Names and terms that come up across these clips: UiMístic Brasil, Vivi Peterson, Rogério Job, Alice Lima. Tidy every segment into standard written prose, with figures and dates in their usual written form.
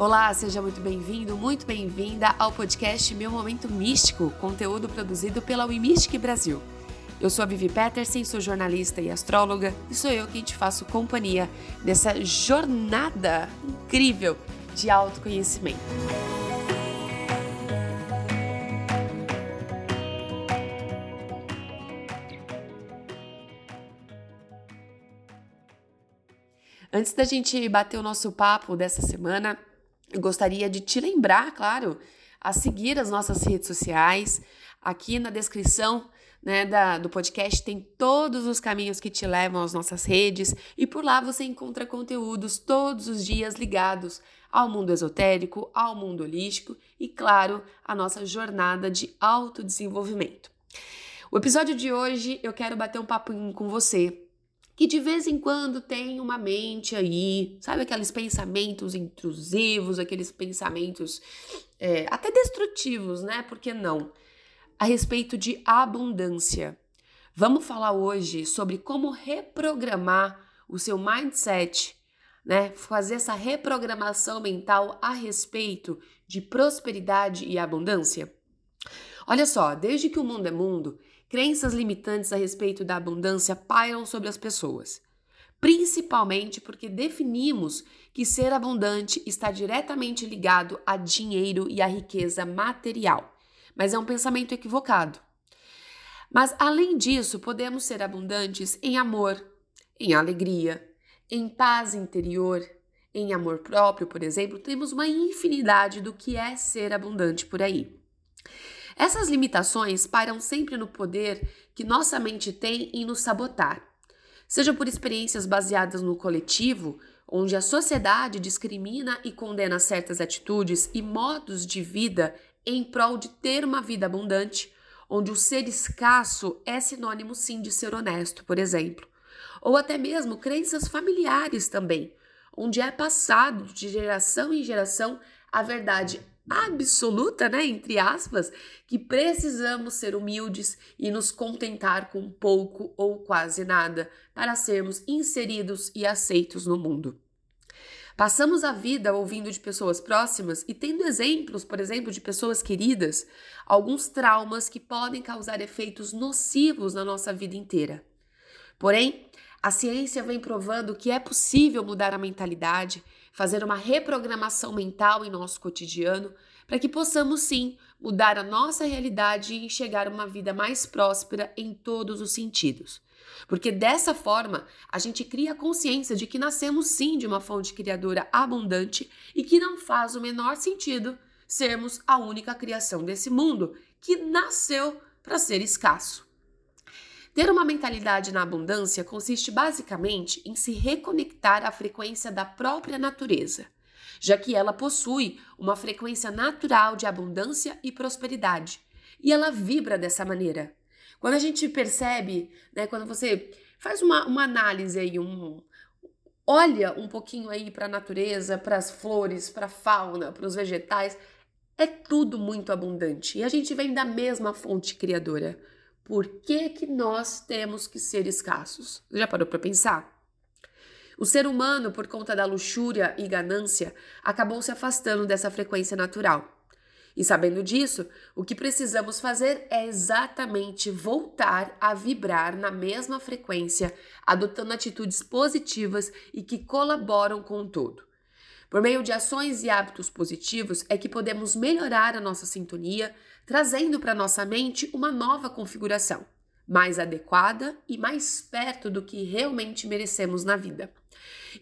Olá, seja muito bem-vindo, muito bem-vinda ao podcast Meu Momento Místico, conteúdo produzido pela UiMístic Brasil. Eu sou a Vivi Peterson, sou jornalista e astróloga e sou eu quem te faço companhia nessa jornada incrível de autoconhecimento. Antes da gente bater o nosso papo dessa semana, eu gostaria de te lembrar, claro, a seguir as nossas redes sociais. Aqui na descrição, né, do podcast tem todos os caminhos que te levam às nossas redes e por lá você encontra conteúdos todos os dias ligados ao mundo esotérico, ao mundo holístico e, claro, a nossa jornada de autodesenvolvimento. O episódio de hoje eu quero bater um papinho com você que de vez em quando tem uma mente aí, sabe, aqueles pensamentos intrusivos, aqueles pensamentos até destrutivos, né? Por que não? A respeito de abundância. Vamos falar hoje sobre como reprogramar o seu mindset, né? Fazer essa reprogramação mental a respeito de prosperidade e abundância. Olha só, desde que o mundo é mundo, crenças limitantes a respeito da abundância pairam sobre as pessoas, principalmente porque definimos que ser abundante está diretamente ligado a dinheiro e a riqueza material. Mas é um pensamento equivocado. Mas, além disso, podemos ser abundantes em amor, em alegria, em paz interior, em amor próprio, por exemplo. Temos uma infinidade do que é ser abundante por aí. Essas limitações pairam sempre no poder que nossa mente tem em nos sabotar. Seja por experiências baseadas no coletivo, onde a sociedade discrimina e condena certas atitudes e modos de vida em prol de ter uma vida abundante, onde o ser escasso é sinônimo sim de ser honesto, por exemplo. Ou até mesmo crenças familiares também, onde é passado de geração em geração a verdade absoluta, né, entre aspas, que precisamos ser humildes e nos contentar com pouco ou quase nada para sermos inseridos e aceitos no mundo. Passamos a vida ouvindo de pessoas próximas e tendo exemplos, por exemplo, de pessoas queridas, alguns traumas que podem causar efeitos nocivos na nossa vida inteira. Porém, a ciência vem provando que é possível mudar a mentalidade, fazer uma reprogramação mental em nosso cotidiano, para que possamos sim mudar a nossa realidade e enxergar uma vida mais próspera em todos os sentidos. Porque dessa forma, a gente cria a consciência de que nascemos sim de uma fonte criadora abundante e que não faz o menor sentido sermos a única criação desse mundo que nasceu para ser escasso. Ter uma mentalidade na abundância consiste basicamente em se reconectar à frequência da própria natureza, já que ela possui uma frequência natural de abundância e prosperidade, e ela vibra dessa maneira. Quando a gente percebe, né, quando você faz uma análise aí, olha um pouquinho aí para a natureza, para as flores, para a fauna, para os vegetais, é tudo muito abundante. E a gente vem da mesma fonte criadora. Por que que nós temos que ser escassos? Já parou para pensar? O ser humano, por conta da luxúria e ganância, acabou se afastando dessa frequência natural. E sabendo disso, o que precisamos fazer é exatamente voltar a vibrar na mesma frequência, adotando atitudes positivas e que colaboram com o todo. Por meio de ações e hábitos positivos é que podemos melhorar a nossa sintonia, trazendo para nossa mente uma nova configuração, mais adequada e mais perto do que realmente merecemos na vida.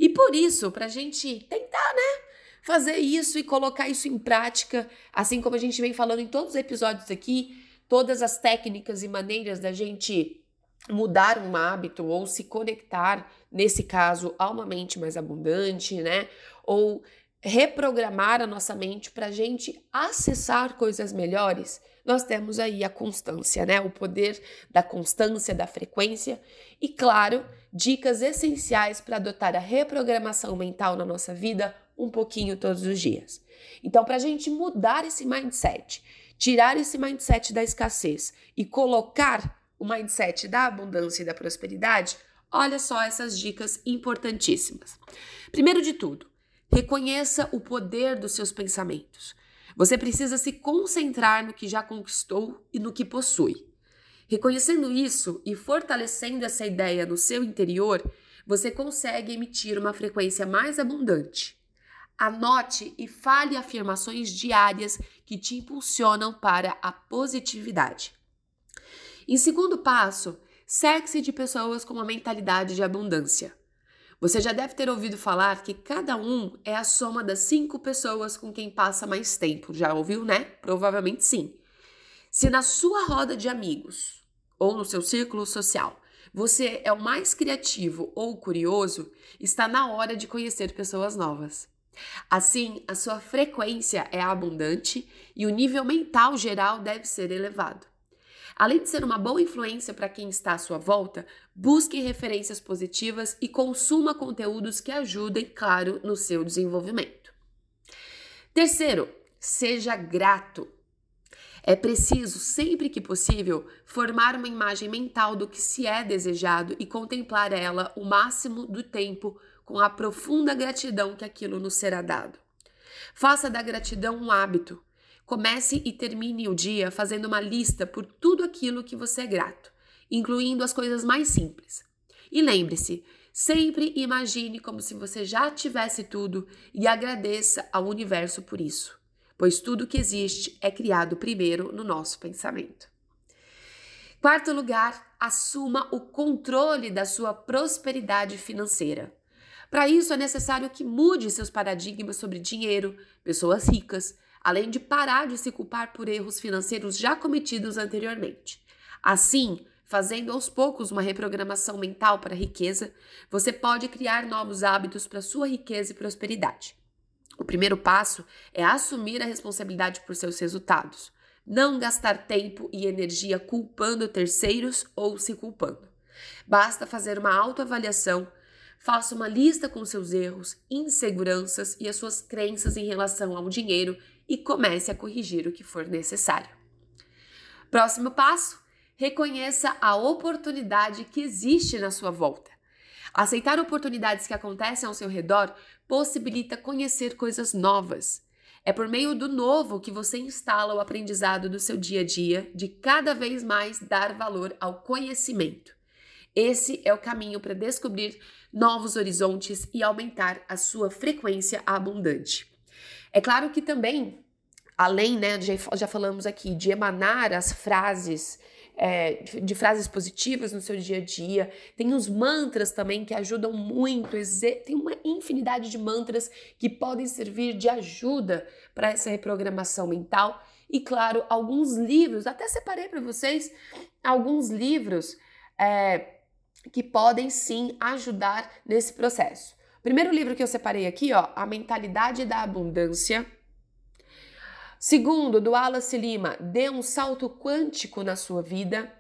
E por isso, para a gente tentar, né, fazer isso e colocar isso em prática, assim como a gente vem falando em todos os episódios aqui, todas as técnicas e maneiras da gente mudar um hábito ou se conectar, nesse caso, a uma mente mais abundante, né? Ou reprogramar a nossa mente para a gente acessar coisas melhores, nós temos aí a constância, né? O poder da constância, da frequência e, claro, dicas essenciais para adotar a reprogramação mental na nossa vida um pouquinho todos os dias. Então, para a gente mudar esse mindset, tirar esse mindset da escassez e colocar o mindset da abundância e da prosperidade, olha só essas dicas importantíssimas. Primeiro de tudo, Reconheça o poder dos seus pensamentos. Você precisa se concentrar no que já conquistou e no que possui. Reconhecendo isso e fortalecendo essa ideia no seu interior, você consegue emitir uma frequência mais abundante. Anote e fale afirmações diárias que te impulsionam para a positividade. Em segundo passo, cerque-se de pessoas com uma mentalidade de abundância. Você já deve ter ouvido falar que cada um é a soma das 5 pessoas com quem passa mais tempo. Já ouviu, né? Provavelmente sim. Se na sua roda de amigos ou no seu círculo social você é o mais criativo ou curioso, está na hora de conhecer pessoas novas. Assim, a sua frequência é abundante e o nível mental geral deve ser elevado. Além de ser uma boa influência para quem está à sua volta, busque referências positivas e consuma conteúdos que ajudem, claro, no seu desenvolvimento. Terceiro, seja grato. É preciso, sempre que possível, formar uma imagem mental do que se é desejado e contemplar ela o máximo do tempo com a profunda gratidão que aquilo nos será dado. Faça da gratidão um hábito. Comece e termine o dia fazendo uma lista por tudo aquilo que você é grato, incluindo as coisas mais simples. E lembre-se, sempre imagine como se você já tivesse tudo e agradeça ao universo por isso, pois tudo que existe é criado primeiro no nosso pensamento. Quarto lugar, assuma o controle da sua prosperidade financeira. Para isso é necessário que mude seus paradigmas sobre dinheiro, pessoas ricas, além de parar de se culpar por erros financeiros já cometidos anteriormente. Assim, fazendo aos poucos uma reprogramação mental para a riqueza, você pode criar novos hábitos para sua riqueza e prosperidade. O primeiro passo é assumir a responsabilidade por seus resultados, não gastar tempo e energia culpando terceiros ou se culpando. Basta fazer uma autoavaliação. Faça uma lista com seus erros, inseguranças e as suas crenças em relação ao dinheiro e comece a corrigir o que for necessário. Próximo passo, reconheça a oportunidade que existe na sua volta. Aceitar oportunidades que acontecem ao seu redor possibilita conhecer coisas novas. É por meio do novo que você instala o aprendizado do seu dia a dia, de cada vez mais dar valor ao conhecimento. Esse é o caminho para descobrir novos horizontes e aumentar a sua frequência abundante. É claro que também, além, né, já falamos aqui, de emanar as frases, de frases positivas no seu dia a dia, tem os mantras também que ajudam muito, tem uma infinidade de mantras que podem servir de ajuda para essa reprogramação mental. E claro, alguns livros, até separei para vocês, alguns livros que podem sim ajudar nesse processo. O primeiro livro que eu separei aqui, ó, A Mentalidade da Abundância. Segundo, do Alice Lima, Dê um Salto Quântico na Sua Vida.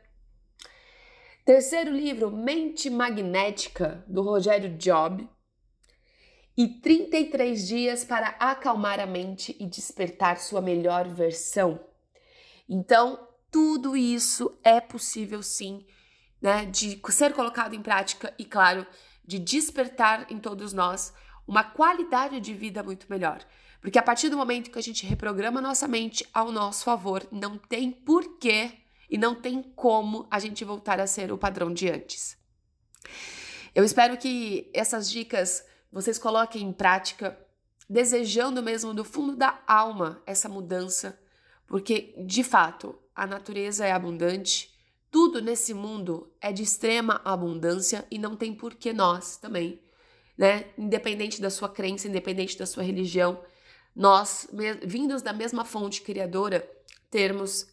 Terceiro livro, Mente Magnética, do Rogério Job. E 33 Dias para Acalmar a Mente e Despertar Sua Melhor Versão. Então, tudo isso é possível sim, né, de ser colocado em prática e, claro, de despertar em todos nós uma qualidade de vida muito melhor. Porque a partir do momento que a gente reprograma nossa mente ao nosso favor, não tem porquê e não tem como a gente voltar a ser o padrão de antes. Eu espero que essas dicas vocês coloquem em prática, desejando mesmo do fundo da alma essa mudança, porque, de fato, a natureza é abundante. Tudo nesse mundo é de extrema abundância e não tem por que nós também, né? Independente da sua crença, independente da sua religião, nós, vindos da mesma fonte criadora, termos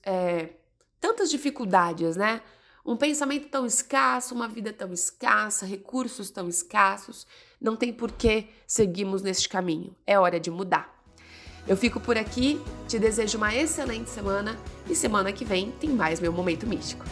tantas dificuldades, né? Um pensamento tão escasso, uma vida tão escassa, recursos tão escassos, não tem por que seguirmos neste caminho. É hora de mudar. Eu fico por aqui, te desejo uma excelente semana e semana que vem tem mais Meu Momento Místico.